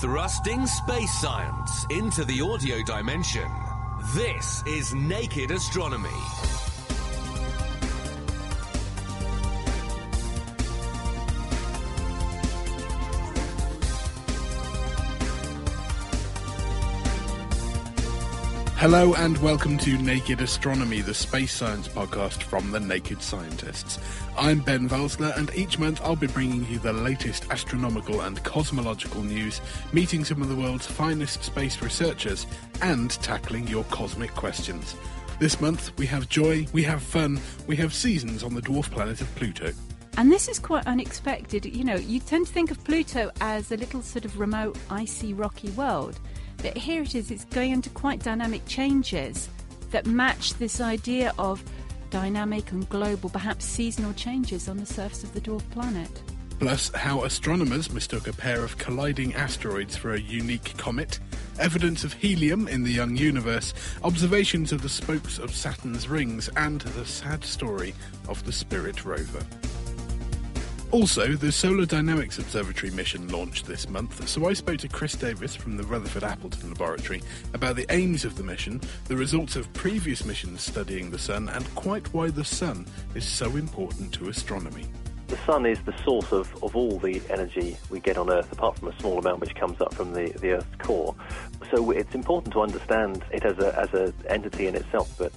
Thrusting space science into the audio dimension. This is Naked Astronomy. Hello and welcome to Naked Astronomy, the space science podcast from the Naked Scientists. I'm Ben Valsler, and each month I'll be bringing you the latest astronomical and cosmological news, meeting some of the world's finest space researchers, and tackling your cosmic questions. This month we have joy, we have fun, we have seasons on the dwarf planet of Pluto. And this is quite unexpected. You know, you tend to think of Pluto as a little sort of remote, icy, rocky world. But here it is, it's going into quite dynamic changes that match this idea of dynamic and global, perhaps seasonal changes on the surface of the dwarf planet. Plus, how astronomers mistook a pair of colliding asteroids for a unique comet, evidence of helium in the young universe, observations of the spokes of Saturn's rings, and the sad story of the Spirit rover. Also, the Solar Dynamics Observatory mission launched this month, so I spoke to Chris Davis from the Rutherford Appleton Laboratory about the aims of the mission, the results of previous missions studying the Sun, and quite why the Sun is so important to astronomy. The Sun is the source of all the energy we get on Earth, apart from a small amount which comes up from the Earth's core. So it's important to understand it as an entity in itself, but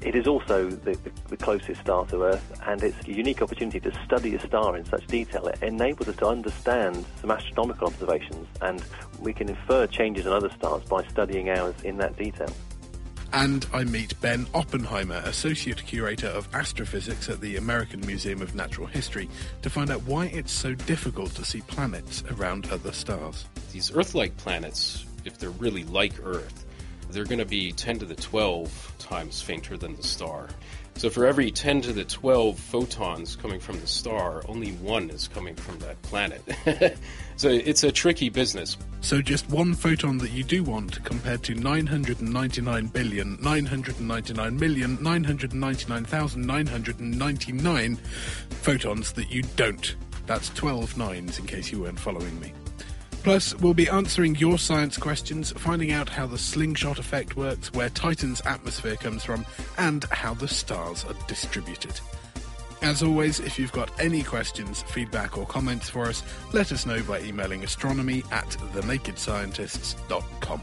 it is also the closest star to Earth, and it's a unique opportunity to study a star in such detail. It enables us to understand some astronomical observations, and we can infer changes in other stars by studying ours in that detail. And I meet Ben Oppenheimer, Associate Curator of Astrophysics at the American Museum of Natural History, to find out why it's so difficult to see planets around other stars. These Earth-like planets, if they're really like Earth, they're going to be 10 to the 12 times fainter than the star. So for every 10 to the 12 photons coming from the star, only one is coming from that planet. So it's a tricky business. So just one photon that you do want compared to 999,999,999,999 photons that you don't. That's 12 nines in case you weren't following me. Plus, we'll be answering your science questions, finding out how the slingshot effect works, where Titan's atmosphere comes from, and how the stars are distributed. As always, if you've got any questions, feedback or comments for us, let us know by emailing astronomy@thenakedscientists.com.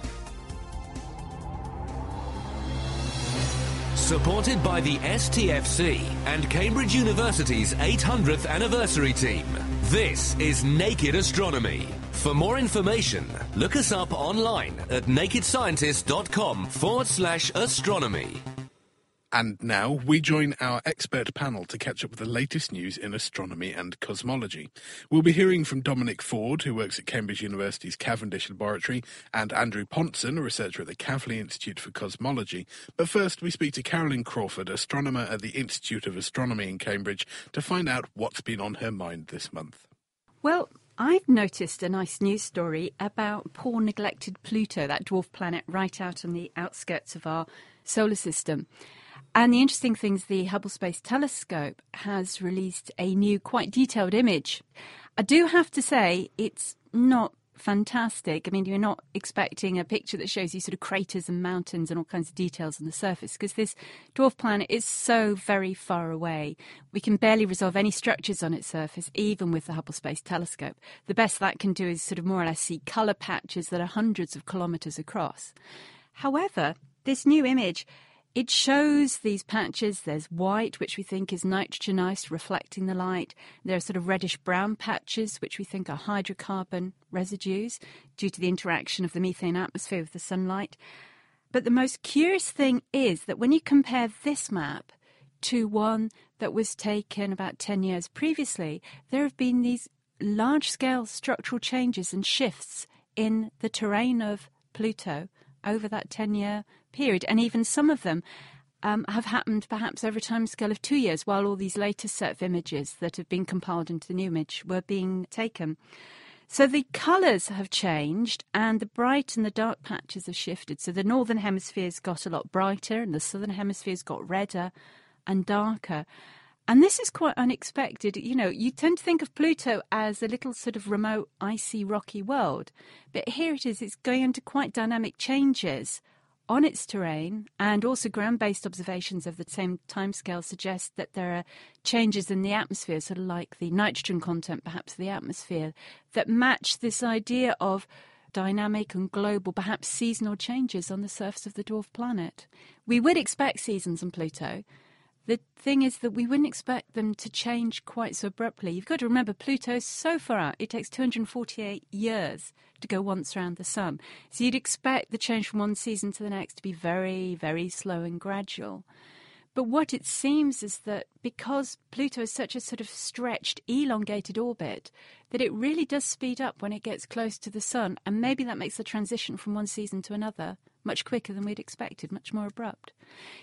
Supported by the STFC and Cambridge University's 800th anniversary team, this is Naked Astronomy. For more information, look us up online at nakedscientist.com/astronomy. And now we join our expert panel to catch up with the latest news in astronomy and cosmology. We'll be hearing from Dominic Ford, who works at Cambridge University's Cavendish Laboratory, and Andrew Pontzen, a researcher at the Kavli Institute for Cosmology. But first, we speak to Carolyn Crawford, astronomer at the Institute of Astronomy in Cambridge, to find out what's been on her mind this month. Well, I've noticed a nice news story about poor neglected Pluto, that dwarf planet right out on the outskirts of our solar system. And the interesting thing is the Hubble Space Telescope has released a new, quite detailed image. I do have to say it's not fantastic. I mean, you're not expecting a picture that shows you sort of craters and mountains and all kinds of details on the surface, because this dwarf planet is so very far away. We can barely resolve any structures on its surface, even with the Hubble Space Telescope. The best that can do is sort of more or less see colour patches that are hundreds of kilometres across. However, this new image, it shows these patches. There's white, which we think is nitrogen ice reflecting the light. There are sort of reddish-brown patches, which we think are hydrocarbon residues due to the interaction of the methane atmosphere with the sunlight. But the most curious thing is that when you compare this map to one that was taken about 10 years previously, there have been these large-scale structural changes and shifts in the terrain of Pluto over that 10-year period. And even some of them have happened perhaps over a time scale of 2 years, while all these latest set of images that have been compiled into the new image were being taken. So the colours have changed, and the bright and the dark patches have shifted. So the northern hemisphere's got a lot brighter, and the southern hemisphere's got redder and darker. And this is quite unexpected. You know, you tend to think of Pluto as a little sort of remote, icy, rocky world. But here it is. It's going under quite dynamic changes on its terrain, and also ground-based observations of the same timescale suggest that there are changes in the atmosphere, sort of like the nitrogen content, perhaps, of the atmosphere, that match this idea of dynamic and global, perhaps seasonal changes on the surface of the dwarf planet. We would expect seasons on Pluto. The thing is that we wouldn't expect them to change quite so abruptly. You've got to remember, Pluto's so far out, it takes 248 years to go once around the sun. So you'd expect the change from one season to the next to be very, very slow and gradual. But what it seems is that because Pluto is such a sort of stretched, elongated orbit, that it really does speed up when it gets close to the sun. And maybe that makes the transition from one season to another much quicker than we'd expected, much more abrupt.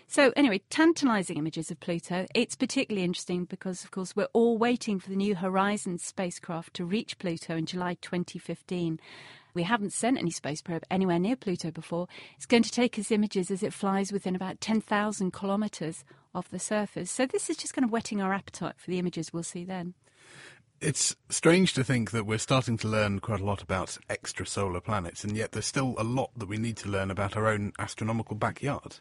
So anyway, tantalising images of Pluto. It's particularly interesting because, of course, we're all waiting for the New Horizons spacecraft to reach Pluto in July 2015. We haven't sent any space probe anywhere near Pluto before. It's going to take us images as it flies within about 10,000 kilometres of the surface. So this is just kind of whetting our appetite for the images we'll see then. It's strange to think that we're starting to learn quite a lot about extrasolar planets, and yet there's still a lot that we need to learn about our own astronomical backyard.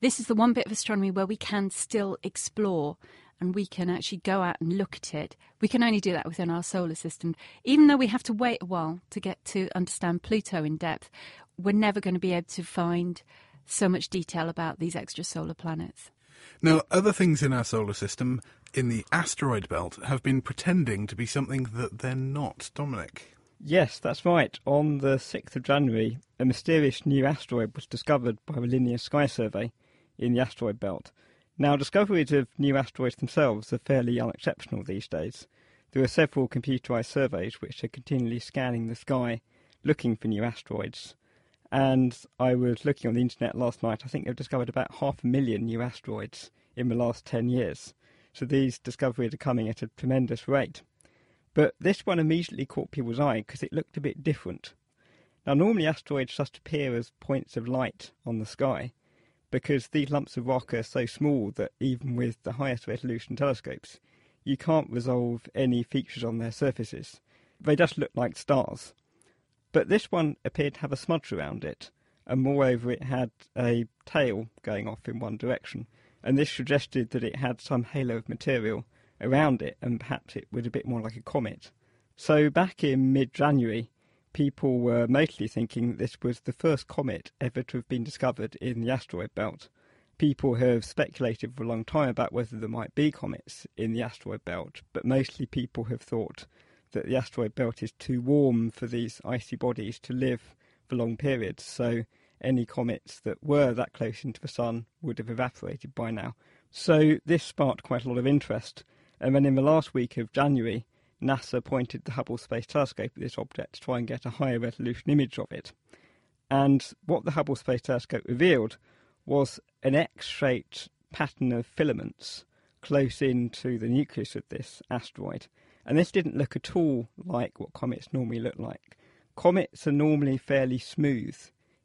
This is the one bit of astronomy where we can still explore, and we can actually go out and look at it. We can only do that within our solar system. Even though we have to wait a while to get to understand Pluto in depth, we're never going to be able to find so much detail about these extrasolar planets. Now, other things in our solar system, in the asteroid belt, have been pretending to be something that they're not, Dominic. Yes, that's right. On the 6th of January, a mysterious new asteroid was discovered by the Linear Sky Survey in the asteroid belt. Now, discoveries of new asteroids themselves are fairly unexceptional these days. There are several computerised surveys which are continually scanning the sky looking for new asteroids. And I was looking on the internet last night. I think they've discovered about 500,000 new asteroids in the last 10 years. So these discoveries are coming at a tremendous rate. But this one immediately caught people's eye because it looked a bit different. Now, normally asteroids just appear as points of light on the sky because these lumps of rock are so small that even with the highest resolution telescopes, you can't resolve any features on their surfaces. They just look like stars. But this one appeared to have a smudge around it, and moreover it had a tail going off in one direction, and this suggested that it had some halo of material around it, and perhaps it was a bit more like a comet. So back in mid-January, people were mostly thinking that this was the first comet ever to have been discovered in the asteroid belt. People have speculated for a long time about whether there might be comets in the asteroid belt, but mostly people have thought that the asteroid belt is too warm for these icy bodies to live for long periods, so any comets that were that close into the sun would have evaporated by now. So this sparked quite a lot of interest, and then in the last week of January, NASA pointed the Hubble Space Telescope at this object to try and get a higher resolution image of it. And what the Hubble Space Telescope revealed was an X-shaped pattern of filaments close into the nucleus of this asteroid. And this didn't look at all like what comets normally look like. Comets are normally fairly smooth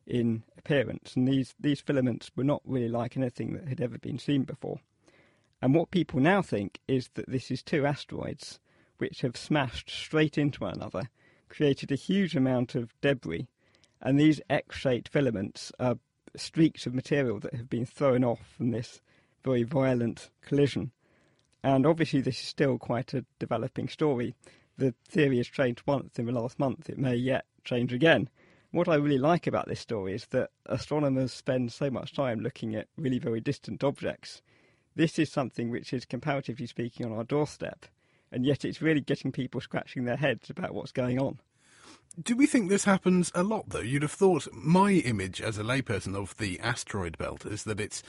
in appearance, and these filaments were not really like anything that had ever been seen before. And what people now think is that this is two asteroids which have smashed straight into one another, created a huge amount of debris, and these X-shaped filaments are streaks of material that have been thrown off from this very violent collision. And obviously this is still quite a developing story. The theory has changed once in the last month. It may yet change again. What I really like about this story is that astronomers spend so much time looking at really very distant objects. This is something which is, comparatively speaking, on our doorstep, and yet it's really getting people scratching their heads about what's going on. Do we think this happens a lot, though? You'd have thought, my image as a layperson of the asteroid belt is that it's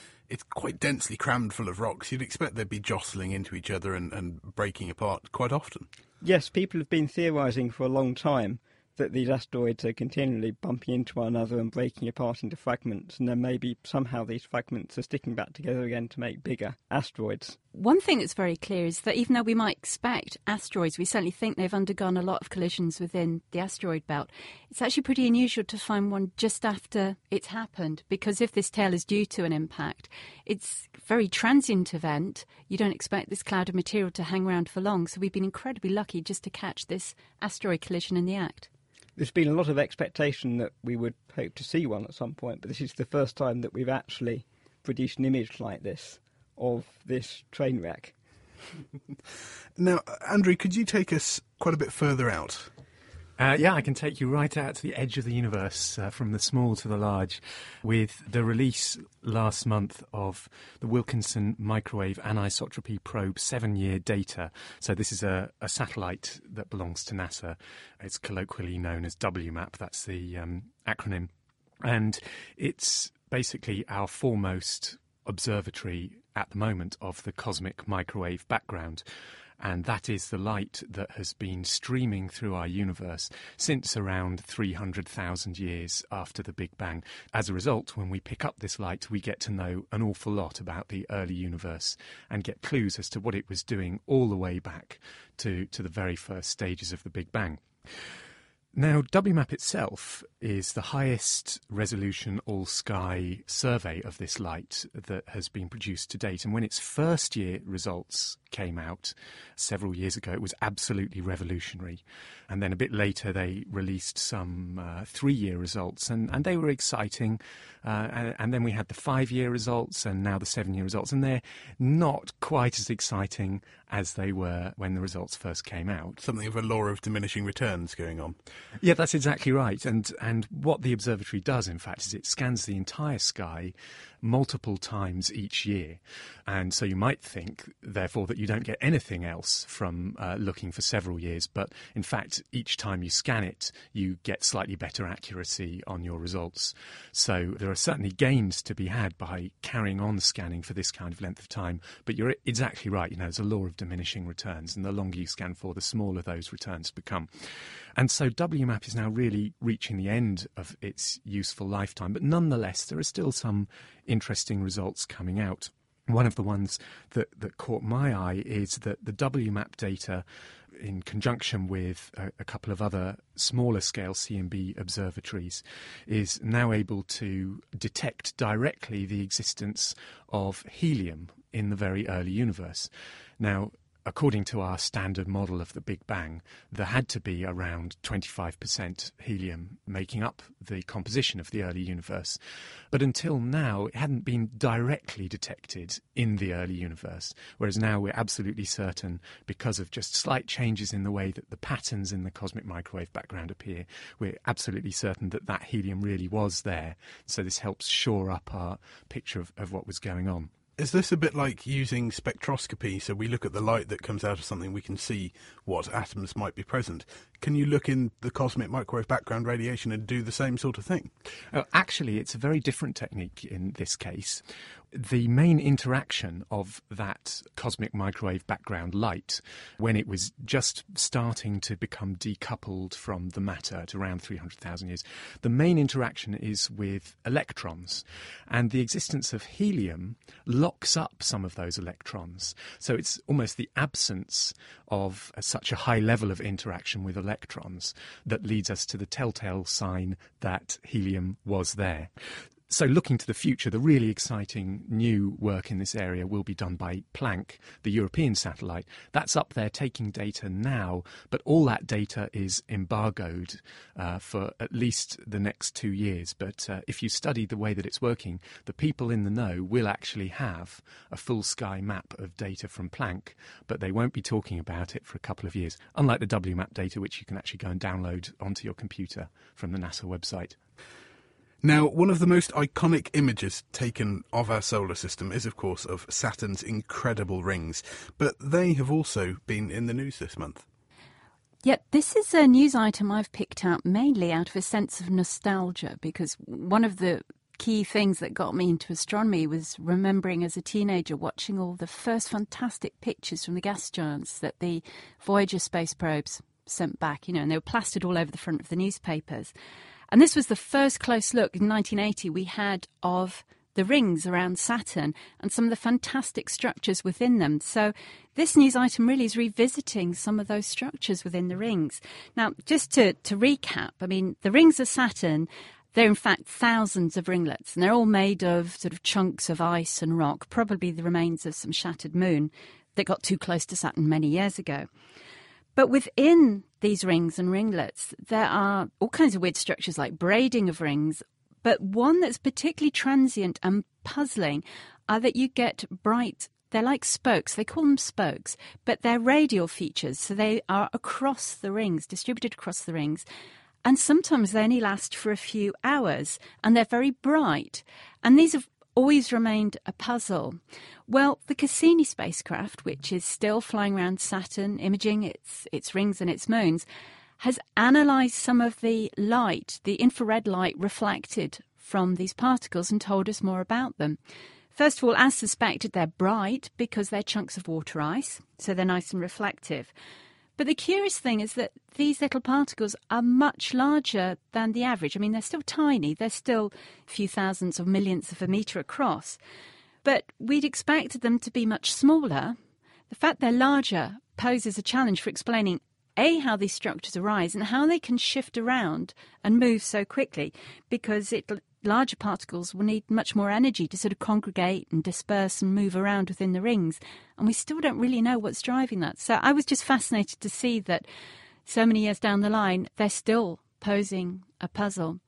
quite densely crammed full of rocks. You'd expect they'd be jostling into each other and breaking apart quite often. Yes, people have been theorising for a long time that these asteroids are continually bumping into one another and breaking apart into fragments, and then maybe somehow these fragments are sticking back together again to make bigger asteroids. One thing that's very clear is that even though we might expect asteroids, we certainly think they've undergone a lot of collisions within the asteroid belt, it's actually pretty unusual to find one just after it's happened, because if this tail is due to an impact, it's a very transient event. You don't expect this cloud of material to hang around for long, so we've been incredibly lucky just to catch this asteroid collision in the act. There's been a lot of expectation that we would hope to see one at some point, but this is the first time that we've actually produced an image like this of this train wreck. Now, Andrew, could you take us quite a bit further out? Yeah, I can take you right out to the edge of the universe, from the small to the large, with the release last month of the Wilkinson Microwave Anisotropy Probe 7-year data. So this is a satellite that belongs to NASA. It's colloquially known as WMAP, that's the acronym. And it's basically our foremost observatory at the moment of the cosmic microwave background. And that is the light that has been streaming through our universe since around 300,000 years after the Big Bang. As a result, when we pick up this light, we get to know an awful lot about the early universe and get clues as to what it was doing all the way back to the very first stages of the Big Bang. Now, WMAP itself is the highest resolution all-sky survey of this light that has been produced to date. And when its first year results came out several years ago, it was absolutely revolutionary. And then a bit later, they released some 3-year results, and they were exciting. And then we had the 5-year results and now the 7-year results. And they're not quite as exciting as they were when the results first came out. Something of a law of diminishing returns going on. Yeah, that's exactly right. And what the observatory does, in fact, is it scans the entire sky multiple times each year. And so you might think, therefore, that you don't get anything else from looking for several years. But in fact, each time you scan it, you get slightly better accuracy on your results. So there are certainly gains to be had by carrying on scanning for this kind of length of time. But you're exactly right. You know, there's a law of diminishing returns. And the longer you scan for, the smaller those returns become. And so WMAP is now really reaching the end of its useful lifetime, but nonetheless there are still some interesting results coming out. One of the ones that caught my eye is that the WMAP data, in conjunction with a couple of other smaller scale CMB observatories, is now able to detect directly the existence of helium in the very early universe. Now, according to our standard model of the Big Bang, there had to be around 25% helium making up the composition of the early universe. But until now, it hadn't been directly detected in the early universe, whereas now we're absolutely certain, because of just slight changes in the way that the patterns in the cosmic microwave background appear, we're absolutely certain that helium really was there. So this helps shore up our picture of what was going on. Is this a bit like using spectroscopy? So we look at the light that comes out of something, we can see what atoms might be present. Can you look in the cosmic microwave background radiation and do the same sort of thing? Actually, it's a very different technique in this case. The main interaction of that cosmic microwave background light, when it was just starting to become decoupled from the matter at around 300,000 years, the main interaction is with electrons. And the existence of helium locks up some of those electrons. So it's almost the absence of such a high level of interaction with electrons that leads us to the telltale sign that helium was there. So looking to the future, the really exciting new work in this area will be done by Planck, the European satellite. That's up there taking data now, but all that data is embargoed for at least the next 2 years. But if you study the way that it's working, the people in the know will actually have a full sky map of data from Planck, but they won't be talking about it for a couple of years, unlike the WMAP data, which you can actually go and download onto your computer from the NASA website. Now, one of the most iconic images taken of our solar system is, of course, of Saturn's incredible rings, but they have also been in the news this month. Yep, this is a news item I've picked out mainly out of a sense of nostalgia, because one of the key things that got me into astronomy was remembering as a teenager watching all the first fantastic pictures from the gas giants that the Voyager space probes sent back, you know, and they were plastered all over the front of the newspapers. And this was the first close look in 1980 we had of the rings around Saturn and some of the fantastic structures within them. So this news item really is revisiting some of those structures within the rings. Now, just to recap, I mean, the rings of Saturn, they're in fact thousands of ringlets, and they're all made of sort of chunks of ice and rock, probably the remains of some shattered moon that got too close to Saturn many years ago. But within these rings and ringlets, there are all kinds of weird structures like braiding of rings. But one that's particularly transient and puzzling are that you get bright, they're like spokes, they call them spokes, but they're radial features. So they are across the rings, distributed across the rings. And sometimes they only last for a few hours and they're very bright. And these have always remained a puzzle. Well, the Cassini spacecraft, which is still flying around Saturn, imaging its rings and its moons, has analysed some of the light, the infrared light reflected from these particles and told us more about them. First of all, as suspected, they're bright because they're chunks of water ice, so they're nice and reflective. But the curious thing is that these little particles are much larger than the average. I mean, they're still tiny. They're still a few thousandths or millionths of a metre across. But we'd expected them to be much smaller. The fact they're larger poses a challenge for explaining A, how these structures arise and how they can shift around and move so quickly, because larger particles will need much more energy to sort of congregate and disperse and move around within the rings. And we still don't really know what's driving that. So I was just fascinated to see that so many years down the line, they're still posing a puzzle.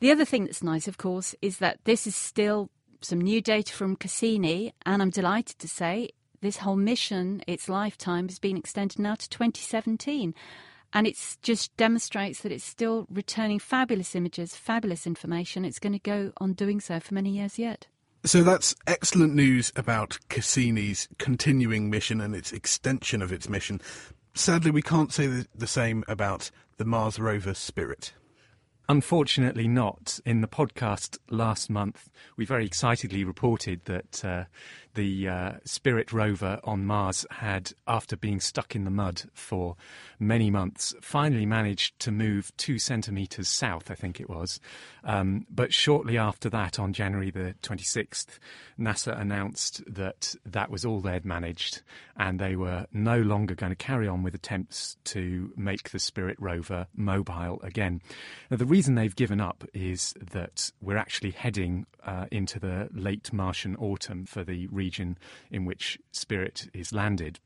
The other thing that's nice, of course, is that this is still some new data from Cassini, and I'm delighted to say this whole mission, its lifetime, has been extended now to 2017. And it just demonstrates that it's still returning fabulous images, fabulous information. It's going to go on doing so for many years yet. So that's excellent news about Cassini's continuing mission and its extension of its mission. Sadly, we can't say the same about the Mars rover Spirit. Unfortunately not. In the podcast last month, we very excitedly reported that the Spirit rover on Mars had, after being stuck in the mud for many months, finally managed to move 2 centimetres south, I think it was. But shortly after that, on January the 26th, NASA announced that was all they'd managed, and they were no longer going to carry on with attempts to make the Spirit rover mobile again. Now, the reason they've given up is that we're actually heading into the late Martian autumn for the region in which Spirit is landed.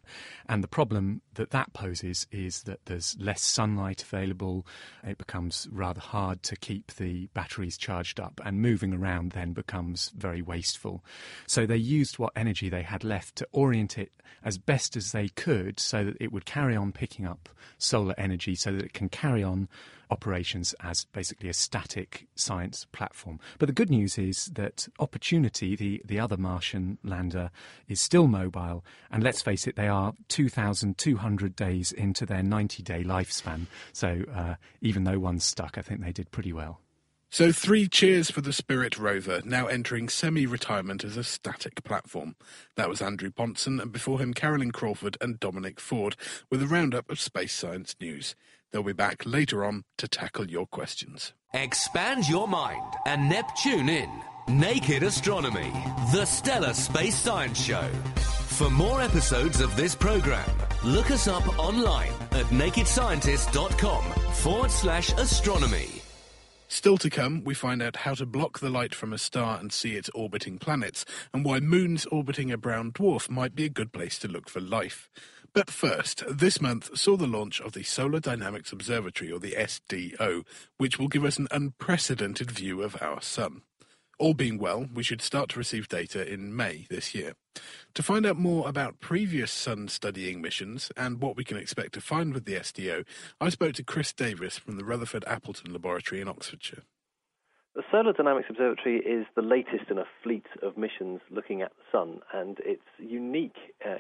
And the problem that poses is that there's less sunlight available. It becomes rather hard to keep the batteries charged up, and moving around then becomes very wasteful. So they used what energy they had left to orient it as best as they could so that it would carry on picking up solar energy, so that it can carry on operations as basically a static science platform. But the good news is that Opportunity, the other Martian lander, is still mobile. And let's face it, they are 2,200 days into their 90-day lifespan. So even though one's stuck, I think they did pretty well. So 3 cheers for the Spirit rover, now entering semi-retirement as a static platform. That was Andrew Pontzen, and before him Carolyn Crawford and Dominic Ford, with a roundup of space science news. They'll be back later on to tackle your questions. Expand your mind and Neptune in. Naked Astronomy, the Stellar Space Science Show. For more episodes of this program, look us up online at nakedscientists.com/astronomy. Still to come, we find out how to block the light from a star and see its orbiting planets, and why moons orbiting a brown dwarf might be a good place to look for life. But first, this month saw the launch of the Solar Dynamics Observatory, or the SDO, which will give us an unprecedented view of our sun. All being well, we should start to receive data in May this year. To find out more about previous sun-studying missions and what we can expect to find with the SDO, I spoke to Chris Davis from the Rutherford Appleton Laboratory in Oxfordshire. The Solar Dynamics Observatory is the latest in a fleet of missions looking at the sun, and it's unique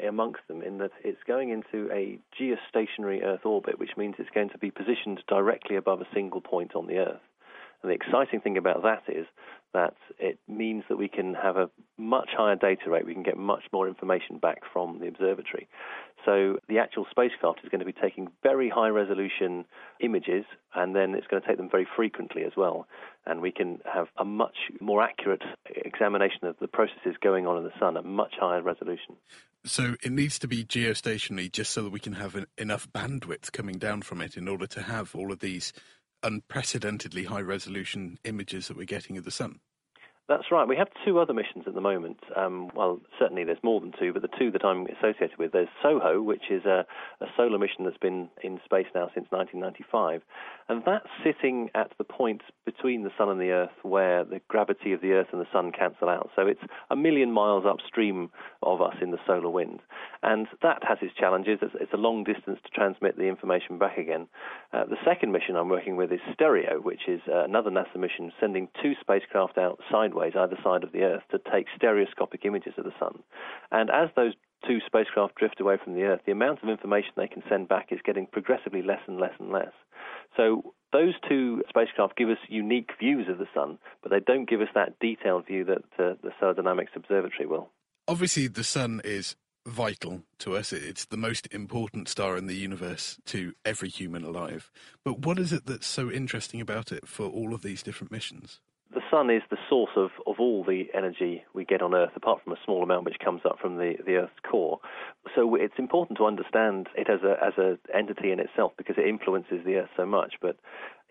amongst them in that it's going into a geostationary Earth orbit, which means it's going to be positioned directly above a single point on the Earth. And the exciting thing about that is that it means that we can have a much higher data rate. We can get much more information back from the observatory. So the actual spacecraft is going to be taking very high-resolution images, and then it's going to take them very frequently as well. And we can have a much more accurate examination of the processes going on in the sun at much higher resolution. So it needs to be geostationary just so that we can have enough bandwidth coming down from it in order to have all of these unprecedentedly high-resolution images that we're getting of the sun. That's right. We have two other missions at the moment. Well, certainly there's more than two, but the two that I'm associated with, there's SOHO, which is a solar mission that's been in space now since 1995. And that's sitting at the point between the sun and the Earth where the gravity of the Earth and the sun cancel out. So it's 1 million miles upstream of us in the solar wind. And that has its challenges. It's a long distance to transmit the information back again. The second mission I'm working with is STEREO, which is another NASA mission sending two spacecraft out sideways either side of the Earth to take stereoscopic images of the sun. And as those two spacecraft drift away from the Earth, the amount of information they can send back is getting progressively less and less and less. So those two spacecraft give us unique views of the sun, but they don't give us that detailed view that the Solar Dynamics Observatory will. Obviously, the sun is vital to us. It's the most important star in the universe to every human alive. But what is it that's so interesting about it for all of these different missions? The sun is the source of all the energy we get on Earth, apart from a small amount which comes up from the Earth's core. So it's important to understand it as an entity in itself because it influences the Earth so much. But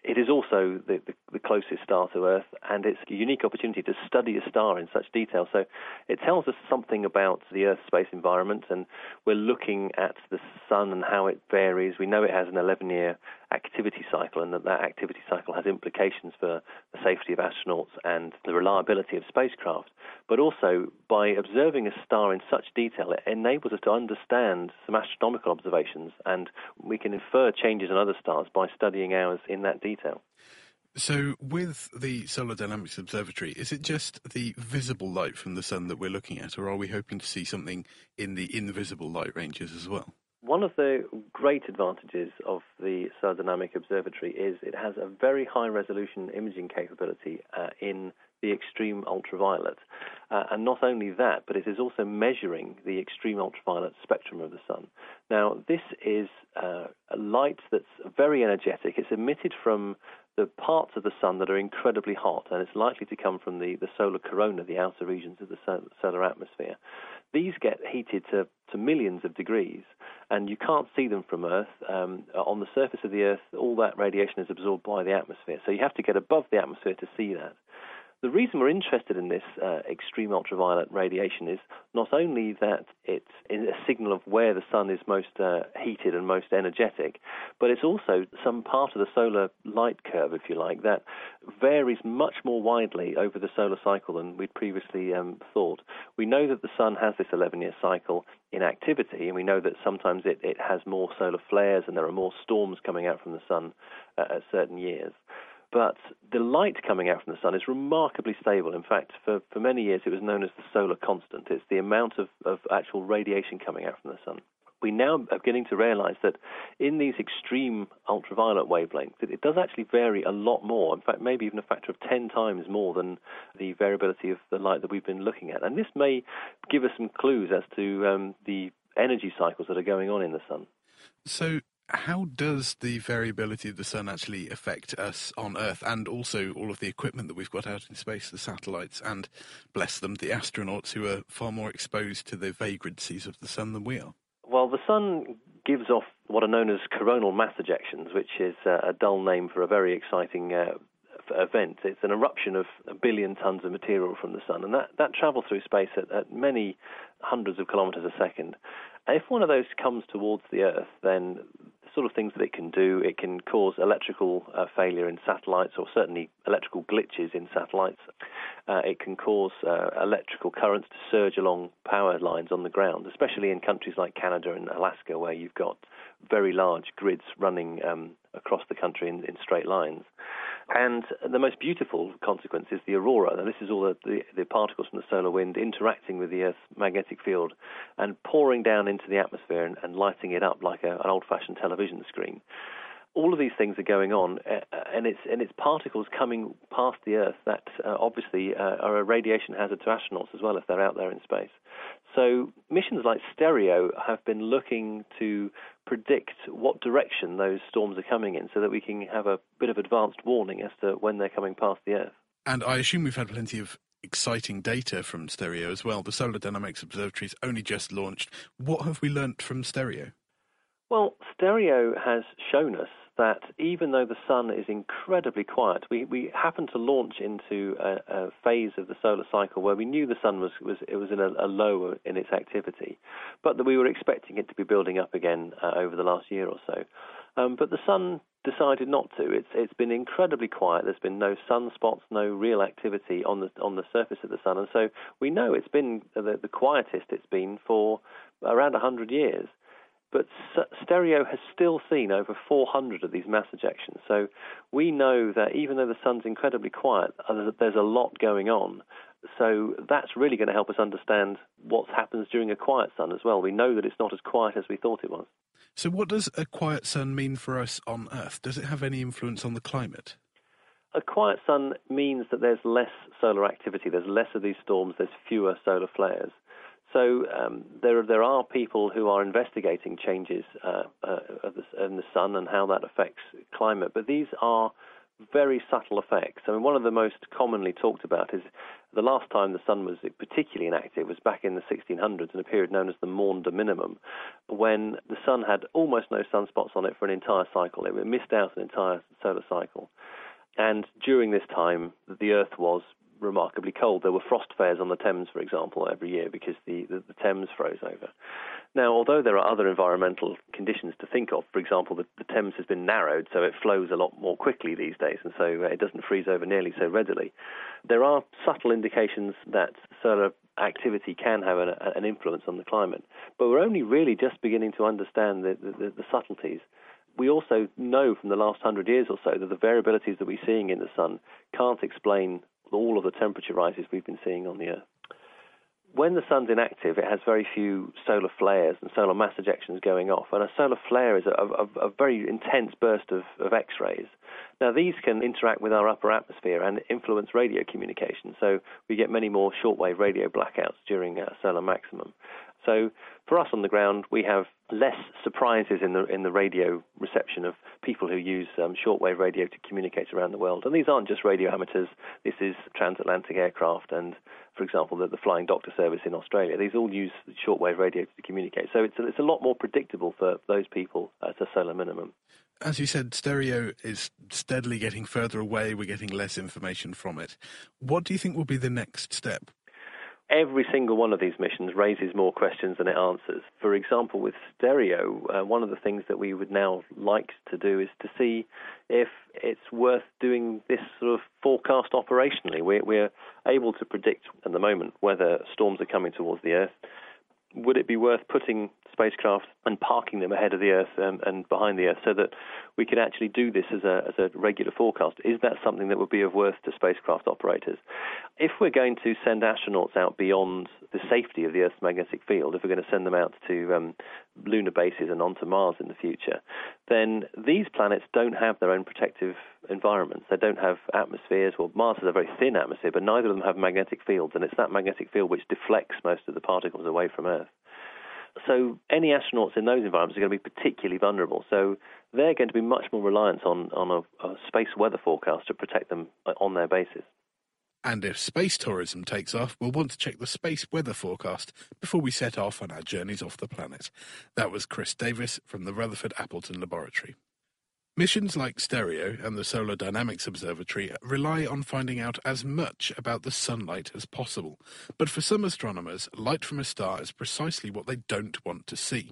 it is also the closest star to Earth, and it's a unique opportunity to study a star in such detail. So it tells us something about the Earth's space environment, and we're looking at the sun and how it varies. We know it has an 11-year activity cycle, and that activity cycle has implications for the safety of astronauts and the reliability of spacecraft. But also, by observing a star in such detail, it enables us to understand some astronomical observations, and we can infer changes in other stars by studying ours in that detail. So with the Solar Dynamics Observatory, is it just the visible light from the sun that we're looking at, or are we hoping to see something in the invisible light ranges as well? One of the great advantages of the Solar Dynamics Observatory is it has a very high-resolution imaging capability in the extreme ultraviolet. And not only that, but it is also measuring the extreme ultraviolet spectrum of the sun. Now, this is a light that's very energetic. It's emitted from the parts of the sun that are incredibly hot, and it's likely to come from the solar corona, the outer regions of the solar atmosphere. These get heated to millions of degrees, and you can't see them from Earth. On the surface of the Earth, all that radiation is absorbed by the atmosphere, so you have to get above the atmosphere to see that. The reason we're interested in this extreme ultraviolet radiation is not only that it's a signal of where the sun is most heated and most energetic, but it's also some part of the solar light curve, if you like, that varies much more widely over the solar cycle than we'd previously thought. We know that the sun has this 11-year cycle in activity, and we know that sometimes it has more solar flares and there are more storms coming out from the sun at certain years. But the light coming out from the sun is remarkably stable. In fact, for many years it was known as the solar constant. It's the amount of actual radiation coming out from the sun. We now are beginning to realize that in these extreme ultraviolet wavelengths, it does actually vary a lot more, in fact, maybe even a factor of 10 times more than the variability of the light that we've been looking at. And this may give us some clues as to the energy cycles that are going on in the sun. So how does the variability of the sun actually affect us on Earth and also all of the equipment that we've got out in space, the satellites and, bless them, the astronauts who are far more exposed to the vagrancies of the sun than we are? Well, the sun gives off what are known as coronal mass ejections, which is a dull name for a very exciting event. It's an eruption of 1 billion tons of material from the sun, and that travels through space at many hundreds of kilometres a second. If one of those comes towards the Earth, then sort of things that it can do, it can cause electrical failure in satellites, or certainly electrical glitches in satellites. It can cause electrical currents to surge along power lines on the ground, especially in countries like Canada and Alaska, where you've got very large grids running across the country in straight lines. And the most beautiful consequence is the aurora. Now, this is all the particles from the solar wind interacting with the Earth's magnetic field and pouring down into the atmosphere and lighting it up like an old-fashioned television screen. All of these things are going on, and it's particles coming past the Earth that obviously are a radiation hazard to astronauts as well if they're out there in space. So missions like STEREO have been looking to predict what direction those storms are coming in so that we can have a bit of advanced warning as to when they're coming past the Earth. And I assume we've had plenty of exciting data from STEREO as well. The Solar Dynamics Observatory's only just launched. What have we learnt from STEREO? Well, STEREO has shown us that even though the sun is incredibly quiet, we happen to launch into a phase of the solar cycle where we knew the sun was in a low in its activity, but that we were expecting it to be building up again over the last year or so. But the sun decided not to. It's been incredibly quiet. There's been no sunspots, no real activity on the surface of the sun, and so we know it's been the quietest it's been for around 100 years. But STEREO has still seen over 400 of these mass ejections. So we know that even though the sun's incredibly quiet, there's a lot going on. So that's really going to help us understand what happens during a quiet sun as well. We know that it's not as quiet as we thought it was. So what does a quiet sun mean for us on Earth? Does it have any influence on the climate? A quiet sun means that there's less solar activity. There's less of these storms. There's fewer solar flares. So there are people who are investigating changes in the sun and how that affects climate, but these are very subtle effects. I mean, one of the most commonly talked about is the last time the sun was particularly inactive was back in the 1600s in a period known as the Maunder Minimum, when the sun had almost no sunspots on it for an entire cycle. It missed out an entire solar cycle. And during this time, the Earth was remarkably cold. There were frost fairs on the Thames, for example, every year because the Thames froze over. Now, although there are other environmental conditions to think of, for example, the Thames has been narrowed, so it flows a lot more quickly these days, and so it doesn't freeze over nearly so readily. There are subtle indications that solar activity can have an influence on the climate, but we're only really just beginning to understand the subtleties. We also know from the last 100 years or so that the variabilities that we're seeing in the sun can't explain all of the temperature rises we've been seeing on the Earth. When the sun's inactive, it has very few solar flares and solar mass ejections going off, and a solar flare is a very intense burst of X-rays. Now, these can interact with our upper atmosphere and influence radio communication, so we get many more shortwave radio blackouts during a solar maximum. So for us on the ground, we have less surprises in the radio reception of people who use shortwave radio to communicate around the world. And these aren't just radio amateurs. This is transatlantic aircraft and, for example, the Flying Doctor Service in Australia. These all use shortwave radio to communicate. So it's a lot more predictable for those people at a solar minimum. As you said, STEREO is steadily getting further away. We're getting less information from it. What do you think will be the next step? Every single one of these missions raises more questions than it answers. For example, with STEREO, one of the things that we would now like to do is to see if it's worth doing this sort of forecast operationally. We're able to predict at the moment whether storms are coming towards the Earth. Would it be worth putting spacecraft and parking them ahead of the Earth and behind the Earth so that we could actually do this as a regular forecast? Is that something that would be of worth to spacecraft operators? If we're going to send astronauts out beyond the safety of the Earth's magnetic field, if we're going to send them out to lunar bases and onto Mars in the future, then these planets don't have their own protective environments. They don't have atmospheres. Well, Mars has a very thin atmosphere, but neither of them have magnetic fields, and it's that magnetic field which deflects most of the particles away from Earth. So any astronauts in those environments are going to be particularly vulnerable. So they're going to be much more reliant on a space weather forecast to protect them on their bases. And if space tourism takes off, we'll want to check the space weather forecast before we set off on our journeys off the planet. That was Chris Davis from the Rutherford Appleton Laboratory. Missions like STEREO and the Solar Dynamics Observatory rely on finding out as much about the sunlight as possible. But for some astronomers, light from a star is precisely what they don't want to see.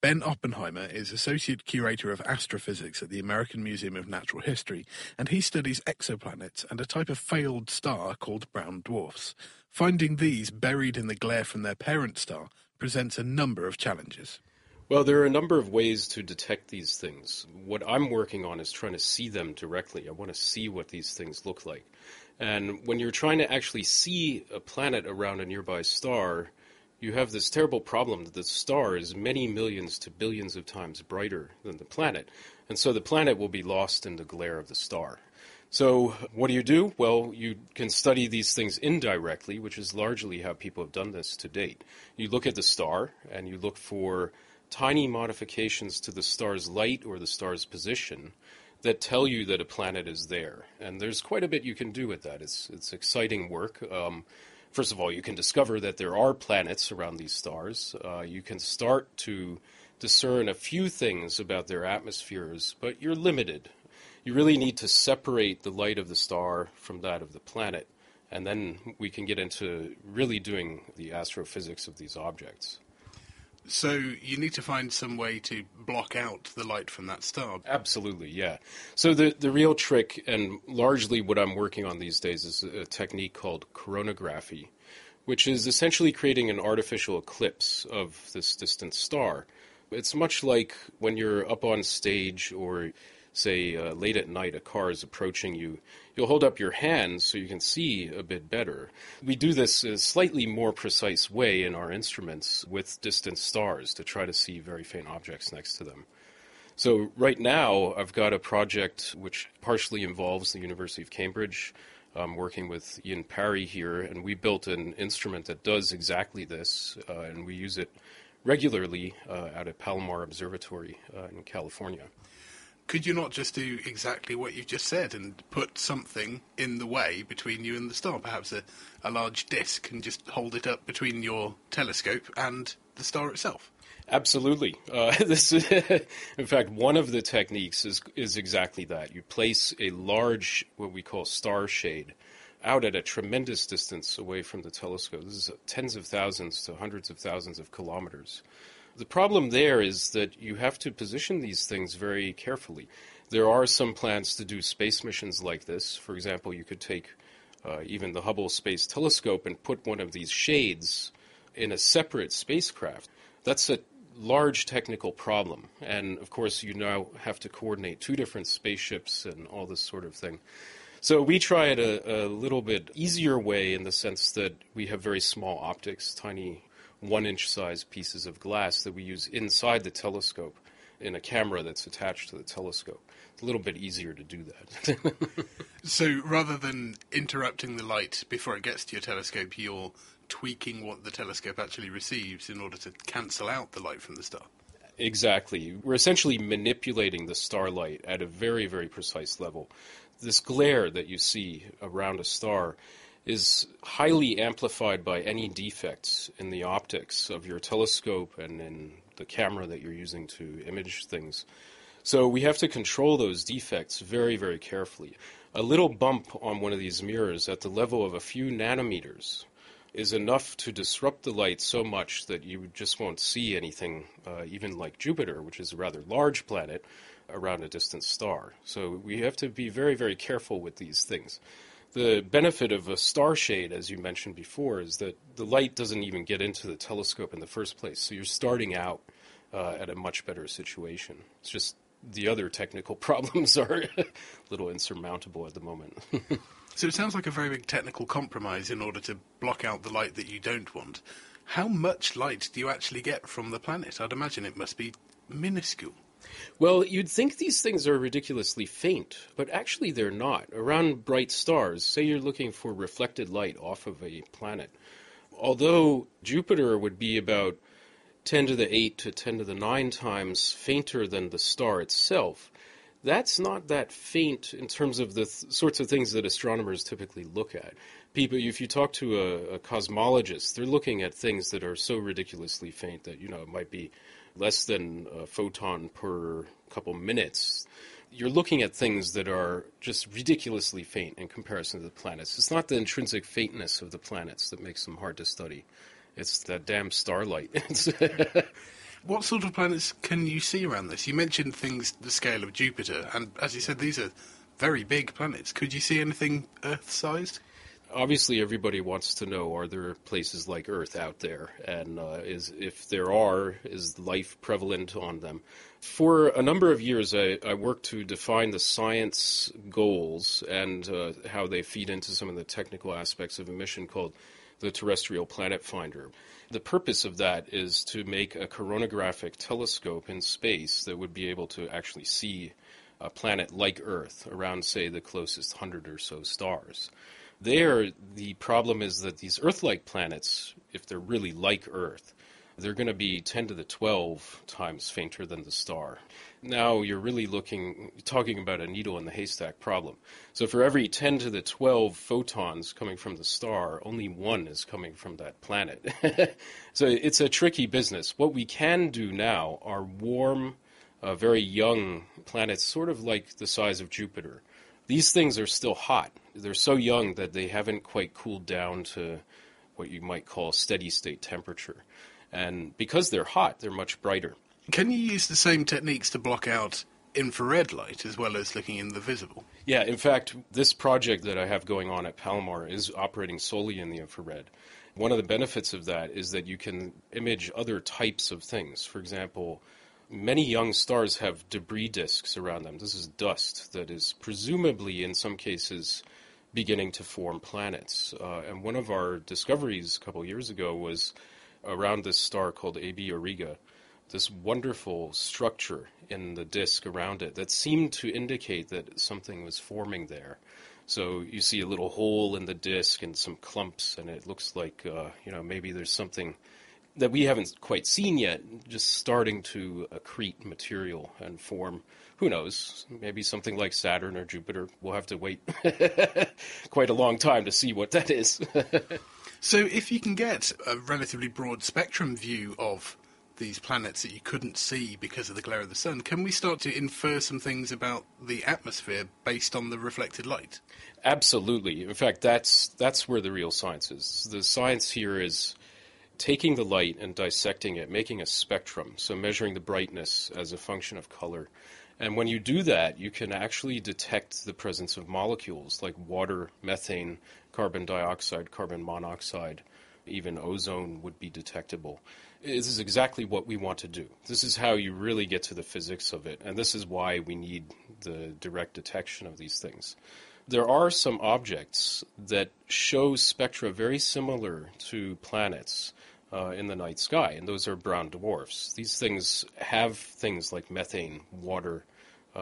Ben Oppenheimer is Associate Curator of Astrophysics at the American Museum of Natural History, and he studies exoplanets and a type of failed star called brown dwarfs. Finding these buried in the glare from their parent star presents a number of challenges. Well, there are a number of ways to detect these things. What I'm working on is trying to see them directly. I want to see what these things look like. And when you're trying to actually see a planet around a nearby star, you have this terrible problem that the star is many millions to billions of times brighter than the planet. And so the planet will be lost in the glare of the star. So what do you do? Well, you can study these things indirectly, which is largely how people have done this to date. You look at the star and you look for tiny modifications to the star's light or the star's position that tell you that a planet is there. And there's quite a bit you can do with that. It's exciting work. First of all, you can discover that there are planets around these stars. You can start to discern a few things about their atmospheres, but you're limited. You really need to separate the light of the star from that of the planet, and then we can get into really doing the astrophysics of these objects. So you need to find some way to block out the light from that star. Absolutely, yeah. So the real trick, and largely what I'm working on these days, is a technique called coronagraphy, which is essentially creating an artificial eclipse of this distant star. It's much like when you're up on stage or say late at night, a car is approaching you, you'll hold up your hands so you can see a bit better. We do this in a slightly more precise way in our instruments with distant stars to try to see very faint objects next to them. So right now, I've got a project which partially involves the University of Cambridge. I'm working with Ian Parry here, and we built an instrument that does exactly this, and we use it regularly out at Palomar Observatory in California. Could you not just do exactly what you've just said and put something in the way between you and the star, perhaps a large disc, and just hold it up between your telescope and the star itself? Absolutely. In fact, one of the techniques is exactly that. You place a large, what we call star shade, out at a tremendous distance away from the telescope. This is tens of thousands to hundreds of thousands of kilometers. The problem there is that you have to position these things very carefully. There are some plans to do space missions like this. For example, you could take even the Hubble Space Telescope and put one of these shades in a separate spacecraft. That's a large technical problem. And, of course, you now have to coordinate two different spaceships and all this sort of thing. So we tried a little bit easier way, in the sense that we have very small optics, tiny one-inch size pieces of glass that we use inside the telescope in a camera that's attached to the telescope. It's a little bit easier to do that. So rather than interrupting the light before it gets to your telescope, you're tweaking what the telescope actually receives in order to cancel out the light from the star. Exactly. We're essentially manipulating the starlight at a very, very precise level. This glare that you see around a star is highly amplified by any defects in the optics of your telescope and in the camera that you're using to image things. So we have to control those defects very, very carefully. A little bump on one of these mirrors at the level of a few nanometers is enough to disrupt the light so much that you just won't see anything, even like Jupiter, which is a rather large planet, around a distant star. So we have to be very, very careful with these things. The benefit of a star shade, as you mentioned before, is that the light doesn't even get into the telescope in the first place, so you're starting out at a much better situation. It's just the other technical problems are a little insurmountable at the moment. So it sounds like a very big technical compromise in order to block out the light that you don't want. How much light do you actually get from the planet? I'd imagine it must be minuscule. Well, you'd think these things are ridiculously faint, but actually they're not. Around bright stars, say you're looking for reflected light off of a planet, although Jupiter would be about 10 to the 8 to 10 to the 9 times fainter than the star itself, that's not that faint in terms of the sorts of things that astronomers typically look at. People, if you talk to a cosmologist, they're looking at things that are so ridiculously faint that, you know, it might be less than a photon per couple minutes. You're looking at things that are just ridiculously faint in comparison to the planets. It's not the intrinsic faintness of the planets that makes them hard to study. It's that damn starlight. What sort of planets can you see around this? You mentioned things the scale of Jupiter, and as you said, these are very big planets. Could you see anything Earth-sized? obviously everybody wants to know, are there places like Earth out there? And if there are, is life prevalent on them? For a number of years, I worked to define the science goals and how they feed into some of the technical aspects of a mission called the Terrestrial Planet Finder. The purpose of that is to make a coronagraphic telescope in space that would be able to actually see a planet like Earth around, say, the closest 100 or so stars. There, the problem is that these Earth-like planets, if they're really like Earth, they're going to be 10 to the 12 times fainter than the star. Now you're really talking about a needle in the haystack problem. So for every 10 to the 12 photons coming from the star, only one is coming from that planet. So it's a tricky business. What we can do now are warm, very young planets, sort of like the size of Jupiter. These things are still hot. They're so young that they haven't quite cooled down to what you might call steady state temperature. And because they're hot, they're much brighter. Can you use the same techniques to block out infrared light as well as looking in the visible? Yeah, in fact, this project that I have going on at Palomar is operating solely in the infrared. One of the benefits of that is that you can image other types of things. For example, many young stars have debris disks around them. This is dust that is presumably, in some cases, beginning to form planets. And one of our discoveries a couple of years ago was around this star called AB Auriga, this wonderful structure in the disk around it that seemed to indicate that something was forming there. So you see a little hole in the disk and some clumps, and it looks like maybe there's something that we haven't quite seen yet, just starting to accrete material and form. Who knows, maybe something like Saturn or Jupiter. We'll have to wait quite a long time to see what that is. So if you can get a relatively broad spectrum view of these planets that you couldn't see because of the glare of the sun, can we start to infer some things about the atmosphere based on the reflected light? Absolutely. In fact, that's where the real science is. The science here is taking the light and dissecting it, making a spectrum, so measuring the brightness as a function of color. And when you do that, you can actually detect the presence of molecules like water, methane, carbon dioxide, carbon monoxide, even ozone would be detectable. This is exactly what we want to do. This is how you really get to the physics of it, and this is why we need the direct detection of these things. There are some objects that show spectra very similar to planets in the night sky, and those are brown dwarfs. These things have things like methane, water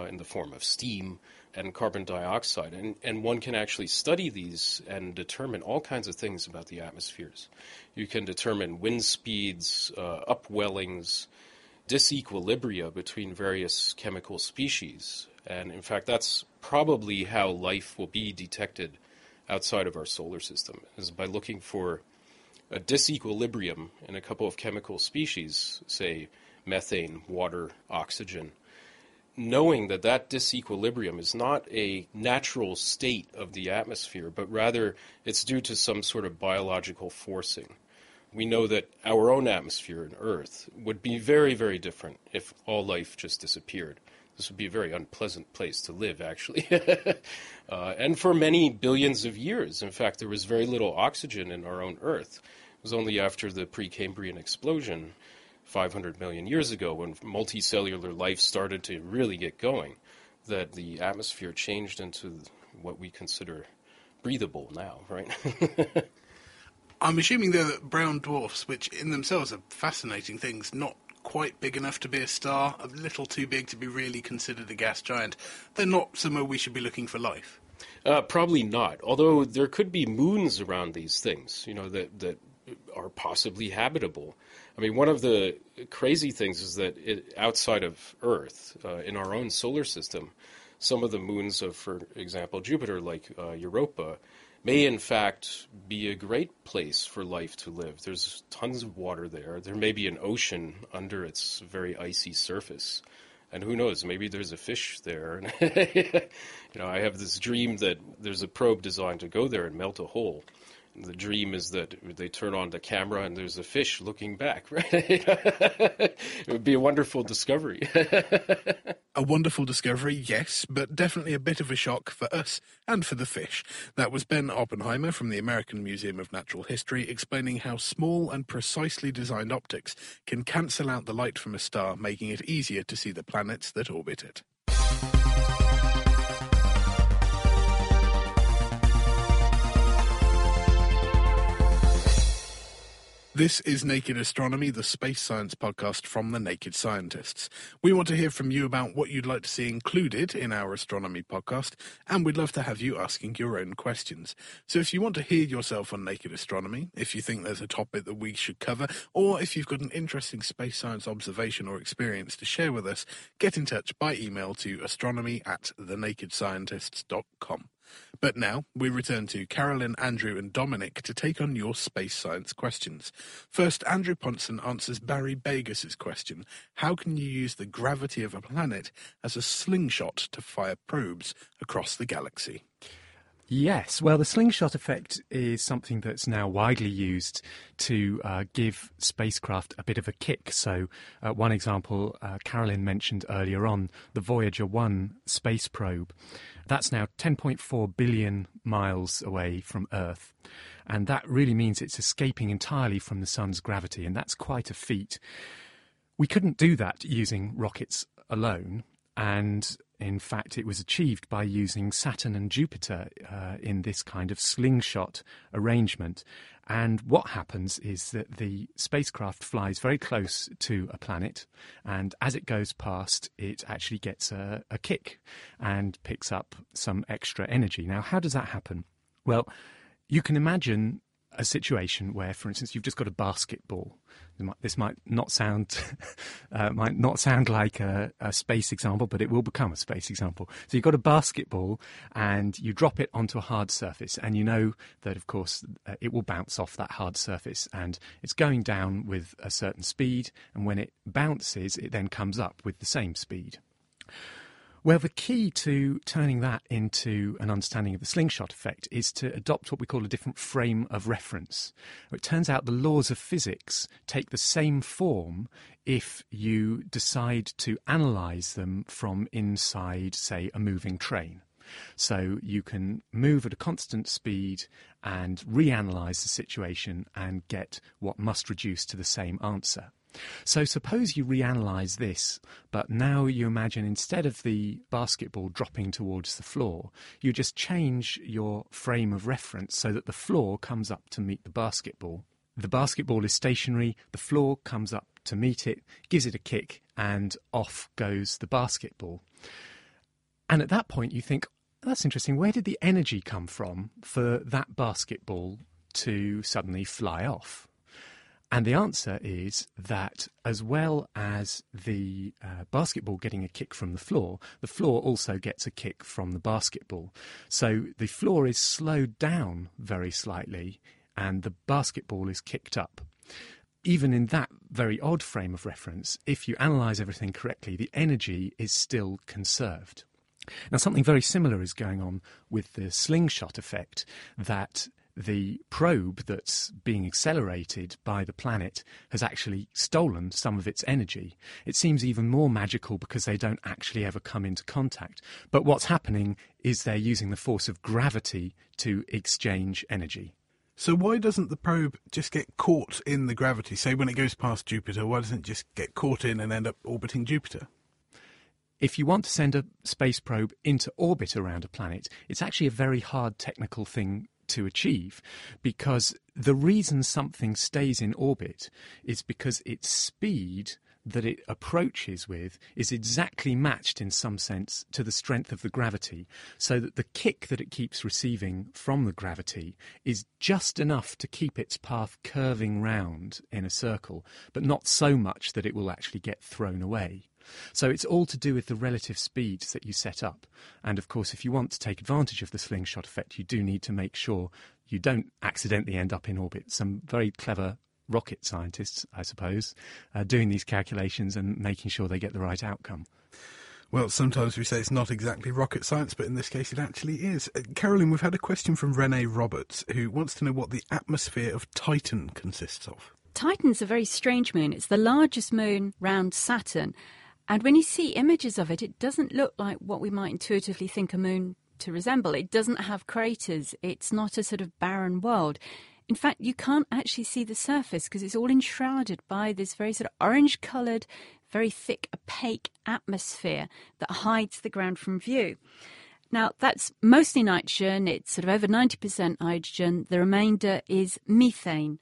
in the form of steam, and carbon dioxide. And one can actually study these and determine all kinds of things about the atmospheres. You can determine wind speeds, upwellings, disequilibria between various chemical species. And in fact, that's probably how life will be detected outside of our solar system, is by looking for a disequilibrium in a couple of chemical species, say methane, water, oxygen, knowing that that disequilibrium is not a natural state of the atmosphere, but rather it's due to some sort of biological forcing. We know that our own atmosphere on Earth would be very, very different if all life just disappeared. This would be a very unpleasant place to live, actually. And for many billions of years, in fact, there was very little oxygen in our own Earth. It was only after the Precambrian explosion 500 million years ago when multicellular life started to really get going that the atmosphere changed into what we consider breathable now, right? I'm assuming, though, that brown dwarfs, which in themselves are fascinating things, not quite big enough to be a star, a little too big to be really considered a gas giant, they're not somewhere we should be looking for life. Probably not, although there could be moons around these things, that are possibly habitable. I mean, one of the crazy things is that outside of Earth, in our own solar system, some of the moons of, for example, Jupiter, like Europa, may in fact be a great place for life to live. There's tons of water there. There may be an ocean under its very icy surface. And who knows, maybe there's a fish there. I have this dream that there's a probe designed to go there and melt a hole. The dream is that they turn on the camera and there's a fish looking back, right? It would be a wonderful discovery. A wonderful discovery, yes, but definitely a bit of a shock for us and for the fish. That was Ben Oppenheimer from the American Museum of Natural History explaining how small and precisely designed optics can cancel out the light from a star, making it easier to see the planets that orbit it. This is Naked Astronomy, the space science podcast from the Naked Scientists. We want to hear from you about what you'd like to see included in our astronomy podcast, and we'd love to have you asking your own questions. So if you want to hear yourself on Naked Astronomy, if you think there's a topic that we should cover, or if you've got an interesting space science observation or experience to share with us, get in touch by email to astronomy@thenakedscientists.com. But now, we return to Carolyn, Andrew and Dominic to take on your space science questions. First, Andrew Pontzen answers Barry Bagus's question, how can you use the gravity of a planet as a slingshot to fire probes across the galaxy? Yes, well, the slingshot effect is something that's now widely used to give spacecraft a bit of a kick. So one example Carolyn mentioned earlier on, the Voyager 1 space probe. That's now 10.4 billion miles away from Earth. And that really means it's escaping entirely from the sun's gravity, and that's quite a feat. We couldn't do that using rockets alone, and in fact, it was achieved by using Saturn and Jupiter in this kind of slingshot arrangement. And what happens is that the spacecraft flies very close to a planet, and as it goes past, it actually gets a kick and picks up some extra energy. Now, how does that happen? Well, you can imagine a situation where, for instance, you've just got a basketball. This might not sound like a space example, but it will become a space example. So you've got a basketball and you drop it onto a hard surface, and you know that, of course, it will bounce off that hard surface, and it's going down with a certain speed, and when it bounces, it then comes up with the same speed. Well, the key to turning that into an understanding of the slingshot effect is to adopt what we call a different frame of reference. It turns out the laws of physics take the same form if you decide to analyse them from inside, say, a moving train. So you can move at a constant speed and reanalyse the situation and get what must reduce to the same answer. So suppose you reanalyse this, but now you imagine instead of the basketball dropping towards the floor, you just change your frame of reference so that the floor comes up to meet the basketball. The basketball is stationary, the floor comes up to meet it, gives it a kick, and off goes the basketball. And at that point you think, that's interesting, where did the energy come from for that basketball to suddenly fly off? And the answer is that as well as the basketball getting a kick from the floor also gets a kick from the basketball. So the floor is slowed down very slightly and the basketball is kicked up. Even in that very odd frame of reference, if you analyse everything correctly, the energy is still conserved. Now, something very similar is going on with the slingshot effect, that the probe that's being accelerated by the planet has actually stolen some of its energy. It seems even more magical because they don't actually ever come into contact. But what's happening is they're using the force of gravity to exchange energy. So why doesn't the probe just get caught in the gravity? Say when it goes past Jupiter, why doesn't it just get caught in and end up orbiting Jupiter? If you want to send a space probe into orbit around a planet, it's actually a very hard technical thing to achieve, because the reason something stays in orbit is because its speed that it approaches with is exactly matched in some sense to the strength of the gravity, so that the kick that it keeps receiving from the gravity is just enough to keep its path curving round in a circle, but not so much that it will actually get thrown away. So it's all to do with the relative speeds that you set up. And of course, if you want to take advantage of the slingshot effect, you do need to make sure you don't accidentally end up in orbit. Some very clever rocket scientists, I suppose, are doing these calculations and making sure they get the right outcome. Well, sometimes we say it's not exactly rocket science, but in this case it actually is. Carolyn, we've had a question from Renee Roberts, who wants to know what the atmosphere of Titan consists of. Titan's a very strange moon. It's the largest moon round Saturn. And when you see images of it, it doesn't look like what we might intuitively think a moon to resemble. It doesn't have craters. It's not a sort of barren world. In fact, you can't actually see the surface because it's all enshrouded by this very sort of orange-coloured, very thick, opaque atmosphere that hides the ground from view. Now, that's mostly nitrogen. It's sort of over 90% hydrogen. The remainder is methane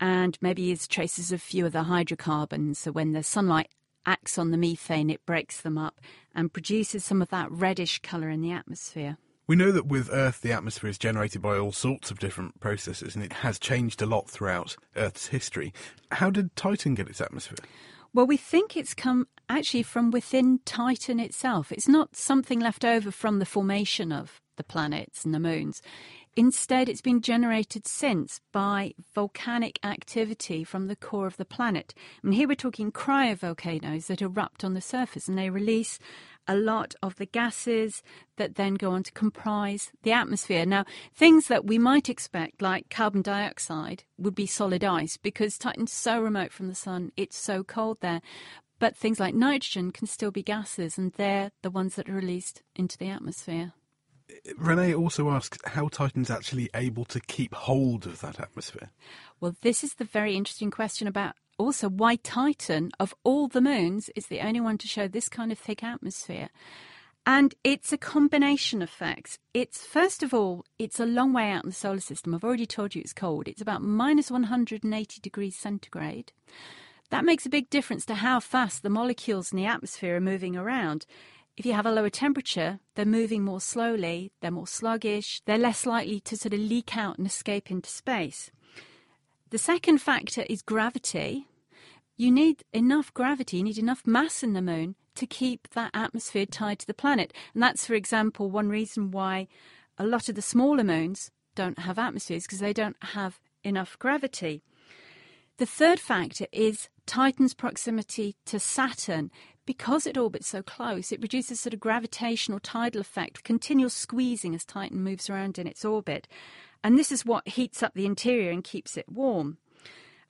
and maybe is traces of a few other hydrocarbons. So when the sunlight acts on the methane, it breaks them up and produces some of that reddish colour in the atmosphere. We know that with Earth, the atmosphere is generated by all sorts of different processes, and it has changed a lot throughout Earth's history. How did Titan get its atmosphere? Well, we think it's come actually from within Titan itself. It's not something left over from the formation of the planets and the moons. Instead, it's been generated since by volcanic activity from the core of the planet. And here we're talking cryovolcanoes that erupt on the surface, and they release a lot of the gases that then go on to comprise the atmosphere. Now, things that we might expect, like carbon dioxide, would be solid ice because Titan's so remote from the sun, it's so cold there. But things like nitrogen can still be gases, and they're the ones that are released into the atmosphere. Renee also asks how Titan's actually able to keep hold of that atmosphere. Well, this is the very interesting question about also why Titan, of all the moons, is the only one to show this kind of thick atmosphere. And it's a combination of facts. It's, first of all, it's a long way out in the solar system. I've already told you it's cold. It's about minus 180 degrees centigrade. That makes a big difference to how fast the molecules in the atmosphere are moving around. If you have a lower temperature, they're moving more slowly, they're more sluggish, they're less likely to sort of leak out and escape into space. The second factor is gravity. You need enough gravity, you need enough mass in the moon to keep that atmosphere tied to the planet. And that's, for example, one reason why a lot of the smaller moons don't have atmospheres, because they don't have enough gravity. The third factor is Titan's proximity to Saturn. Because it orbits so close, it produces sort of gravitational tidal effect, continual squeezing as Titan moves around in its orbit. And this is what heats up the interior and keeps it warm.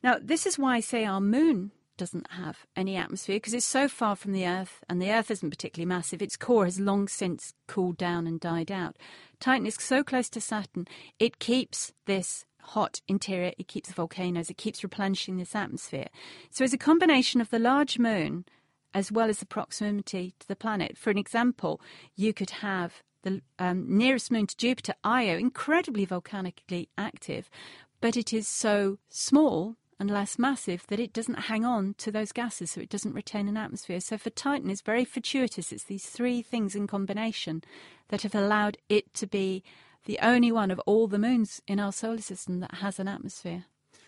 Now, this is why I say our moon doesn't have any atmosphere, because it's so far from the Earth, and the Earth isn't particularly massive. Its core has long since cooled down and died out. Titan is so close to Saturn, it keeps this hot interior, it keeps the volcanoes, it keeps replenishing this atmosphere. So it's a combination of the large moon as well as the proximity to the planet. For an example, you could have the nearest moon to Jupiter, Io, incredibly volcanically active, but it is so small and less massive that it doesn't hang on to those gases, so it doesn't retain an atmosphere. So for Titan, it's very fortuitous. It's these three things in combination that have allowed it to be the only one of all the moons in our solar system that has an atmosphere.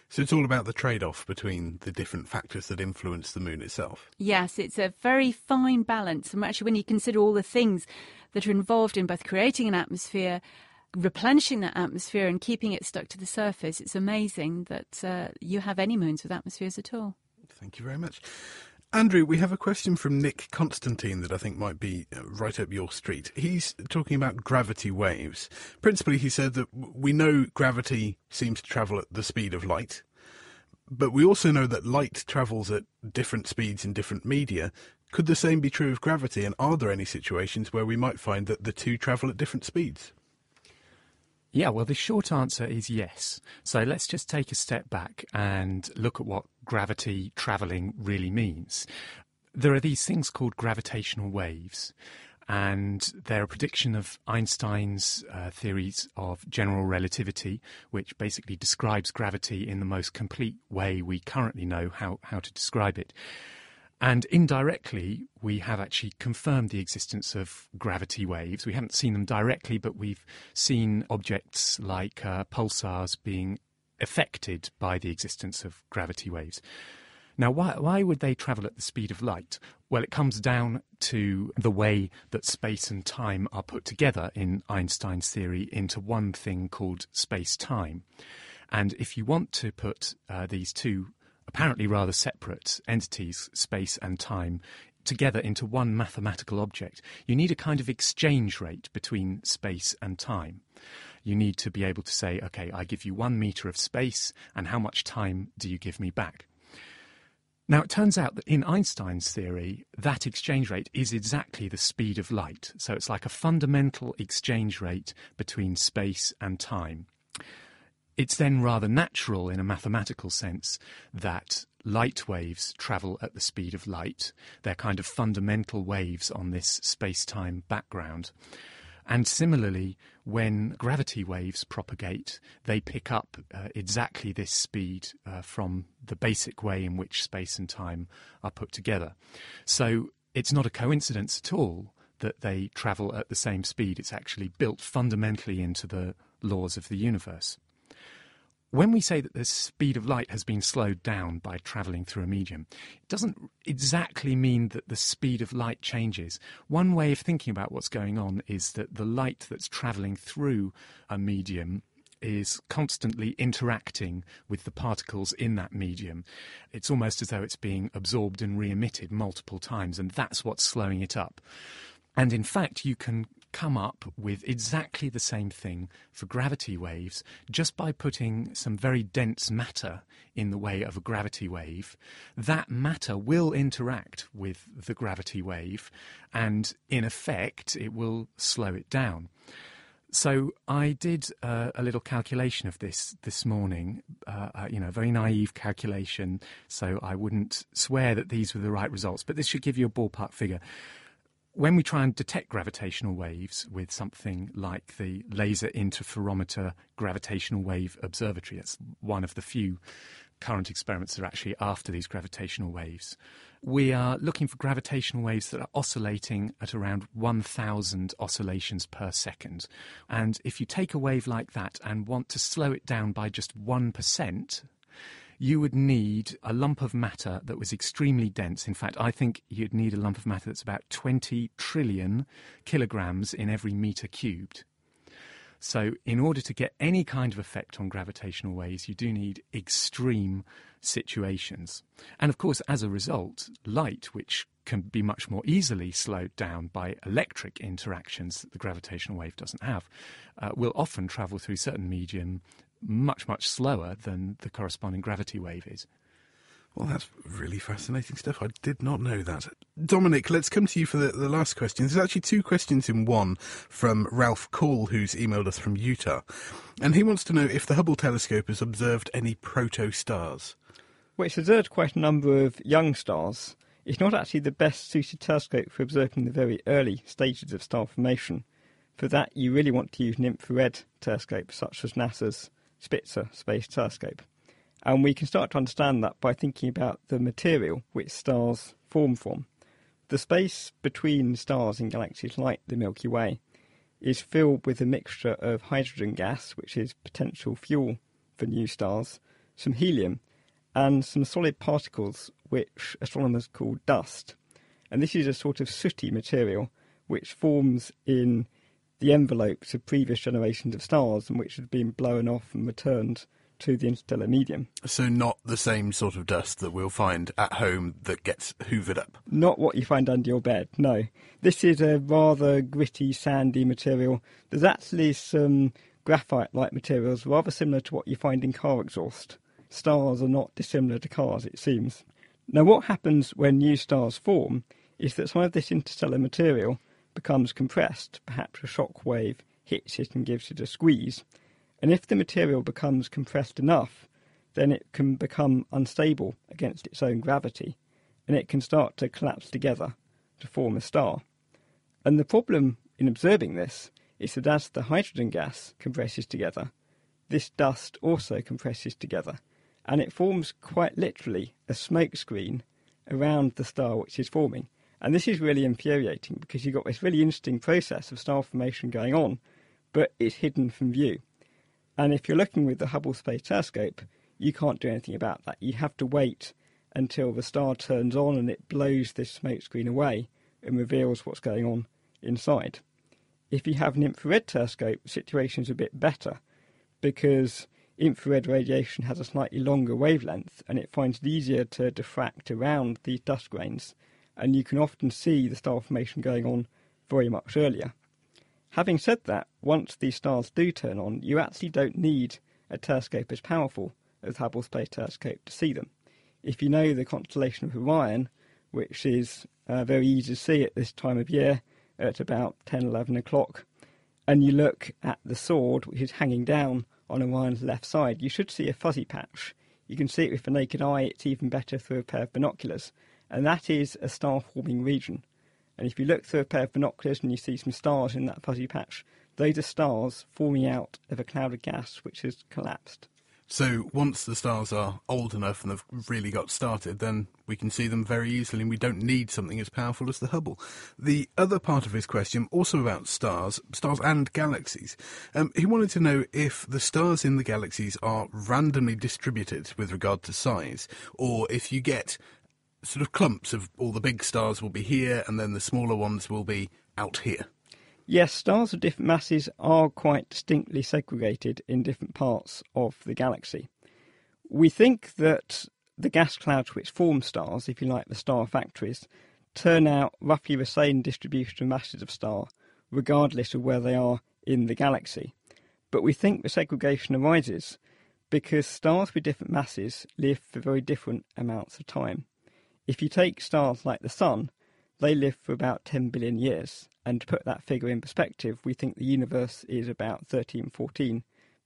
So it's all about the trade-off between the different factors that influence the moon itself. Yes, it's a very fine balance. And actually, when you consider all the things that are involved in both creating an atmosphere, replenishing that atmosphere and keeping it stuck to the surface, it's amazing that you have any moons with atmospheres at all. Thank you very much. Andrew, we have a question from Nick Constantine that I think might be right up your street. He's talking about gravity waves. Principally, he said that we know gravity seems to travel at the speed of light, but we also know that light travels at different speeds in different media. Could the same be true of gravity, and are there any situations where we might find that the two travel at different speeds? Yeah, well, the short answer is yes. So let's just take a step back and look at what gravity travelling really means. There are these things called gravitational waves, and they're a prediction of Einstein's theories of general relativity, which basically describes gravity in the most complete way we currently know how to describe it. And indirectly, we have actually confirmed the existence of gravity waves. We haven't seen them directly, but we've seen objects like pulsars being affected by the existence of gravity waves. Now, why would they travel at the speed of light? Well, it comes down to the way that space and time are put together in Einstein's theory into one thing called space-time. And if you want to put these two apparently rather separate entities, space and time, together into one mathematical object. You need a kind of exchange rate between space and time. You need to be able to say, okay, I give you 1 metre of space, and how much time do you give me back? Now, it turns out that in Einstein's theory, that exchange rate is exactly the speed of light. So it's like a fundamental exchange rate between space and time. It's then rather natural in a mathematical sense that light waves travel at the speed of light. They're kind of fundamental waves on this space-time background. And similarly, when gravity waves propagate, they pick up exactly this speed from the basic way in which space and time are put together. So it's not a coincidence at all that they travel at the same speed. It's actually built fundamentally into the laws of the universe. When we say that the speed of light has been slowed down by travelling through a medium, it doesn't exactly mean that the speed of light changes. One way of thinking about what's going on is that the light that's travelling through a medium is constantly interacting with the particles in that medium. It's almost as though it's being absorbed and re-emitted multiple times, and that's what's slowing it up. And in fact, you can come up with exactly the same thing for gravity waves just by putting some very dense matter in the way of a gravity wave. That matter will interact with the gravity wave and, in effect, it will slow it down. So I did a little calculation of this morning, very naive calculation, so I wouldn't swear that these were the right results, but this should give you a ballpark figure. When we try and detect gravitational waves with something like the Laser Interferometer Gravitational Wave Observatory, that's one of the few current experiments that are actually after these gravitational waves, we are looking for gravitational waves that are oscillating at around 1,000 oscillations per second. And if you take a wave like that and want to slow it down by just 1%, you would need a lump of matter that was extremely dense. In fact, I think you'd need a lump of matter that's about 20 trillion kilograms in every metre cubed. So in order to get any kind of effect on gravitational waves, you do need extreme situations. And of course, as a result, light, which can be much more easily slowed down by electric interactions that the gravitational wave doesn't have, will often travel through certain medium much, much slower than the corresponding gravity wave is. Well, that's really fascinating stuff. I did not know that. Dominic, let's come to you for the last question. There's actually two questions in one from Ralph Call, who's emailed us from Utah. And he wants to know if the Hubble telescope has observed any protostars. Well, it's observed quite a number of young stars. It's not actually the best suited telescope for observing the very early stages of star formation. For that, you really want to use an infrared telescope, such as NASA's Spitzer Space Telescope. And we can start to understand that by thinking about the material which stars form from. The space between stars in galaxies like the Milky Way is filled with a mixture of hydrogen gas, which is potential fuel for new stars, some helium, and some solid particles which astronomers call dust. And this is a sort of sooty material which forms in the envelopes of previous generations of stars and which had been blown off and returned to the interstellar medium. So not the same sort of dust that we'll find at home that gets hoovered up? Not what you find under your bed, no. This is a rather gritty, sandy material. There's actually some graphite-like materials rather similar to what you find in car exhaust. Stars are not dissimilar to cars, it seems. Now, what happens when new stars form is that some of this interstellar material becomes compressed, perhaps a shock wave hits it and gives it a squeeze. And if the material becomes compressed enough, then it can become unstable against its own gravity, and it can start to collapse together to form a star. And the problem in observing this is that as the hydrogen gas compresses together, this dust also compresses together, and it forms quite literally a smokescreen around the star which is forming. And this is really infuriating because you've got this really interesting process of star formation going on, but it's hidden from view. And if you're looking with the Hubble Space Telescope, you can't do anything about that. You have to wait until the star turns on and it blows this smokescreen away and reveals what's going on inside. If you have an infrared telescope, the situation's a bit better because infrared radiation has a slightly longer wavelength and it finds it easier to diffract around these dust grains and you can often see the star formation going on very much earlier. Having said that, once these stars do turn on, you actually don't need a telescope as powerful as Hubble Space Telescope to see them. If you know the constellation of Orion, which is very easy to see at this time of year, at about 10, 11 o'clock, and you look at the sword, which is hanging down on Orion's left side, you should see a fuzzy patch. You can see it with the naked eye. It's even better through a pair of binoculars. And that is a star-forming region. And if you look through a pair of binoculars and you see some stars in that fuzzy patch, those are stars forming out of a cloud of gas which has collapsed. So once the stars are old enough and they've really got started, then we can see them very easily and we don't need something as powerful as the Hubble. The other part of his question, also about stars and galaxies, he wanted to know if the stars in the galaxies are randomly distributed with regard to size, or if you get sort of clumps of all the big stars will be here and then the smaller ones will be out here. Yes, stars of different masses are quite distinctly segregated in different parts of the galaxy. We think that the gas clouds which form stars, if you like the star factories, turn out roughly the same distribution of masses of star, regardless of where they are in the galaxy. But we think the segregation arises because stars with different masses live for very different amounts of time. If you take stars like the Sun, they live for about 10 billion years. And to put that figure in perspective, we think the universe is about 13, 14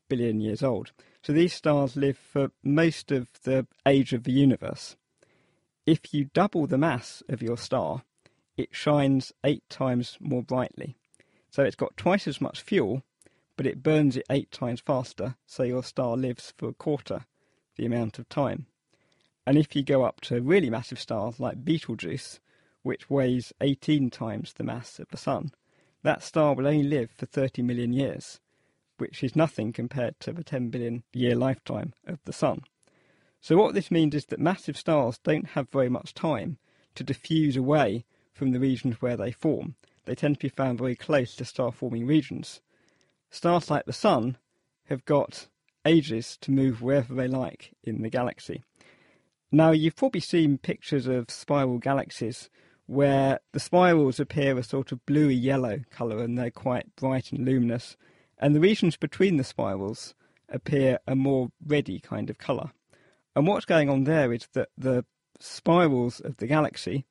billion years old. So these stars live for most of the age of the universe. If you double the mass of your star, it shines 8 times more brightly. So it's got twice as much fuel, but it burns it 8 times faster, so your star lives for a quarter the amount of time. And if you go up to really massive stars like Betelgeuse, which weighs 18 times the mass of the Sun, that star will only live for 30 million years, which is nothing compared to the 10 billion year lifetime of the Sun. So what this means is that massive stars don't have very much time to diffuse away from the regions where they form. They tend to be found very close to star-forming regions. Stars like the Sun have got ages to move wherever they like in the galaxy. Now, you've probably seen pictures of spiral galaxies where the spirals appear a sort of bluey-yellow colour and they're quite bright and luminous, and the regions between the spirals appear a more reddy kind of colour. And what's going on there is that the spirals of the galaxy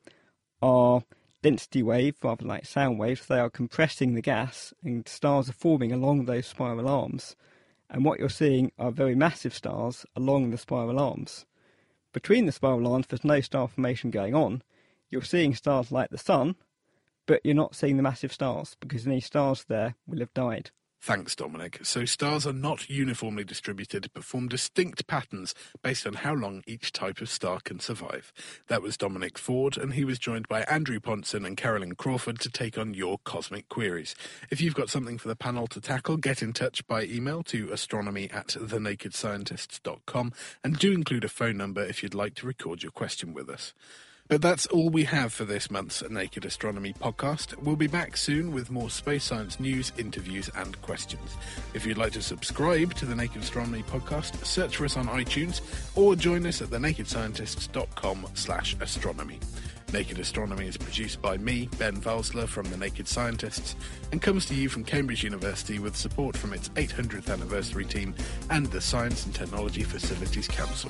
are density wave, rather like sound waves. They are compressing the gas, and stars are forming along those spiral arms. And what you're seeing are very massive stars along the spiral arms. Between the spiral arms, there's no star formation going on. You're seeing stars like the Sun, but you're not seeing the massive stars, because any stars there will have died. Thanks, Dominic. So stars are not uniformly distributed, but form distinct patterns based on how long each type of star can survive. That was Dominic Ford, and he was joined by Andrew Pontzen and Carolyn Crawford to take on your cosmic queries. If you've got something for the panel to tackle, get in touch by email to astronomy@thenakedscientists.com, and do include a phone number if you'd like to record your question with us. But that's all we have for this month's Naked Astronomy podcast. We'll be back soon with more space science news, interviews and questions. If you'd like to subscribe to the Naked Astronomy podcast, search for us on iTunes or join us at thenakedscientists.com/astronomy. Naked Astronomy is produced by me, Ben Valsler, from The Naked Scientists, and comes to you from Cambridge University with support from its 800th anniversary team and the Science and Technology Facilities Council.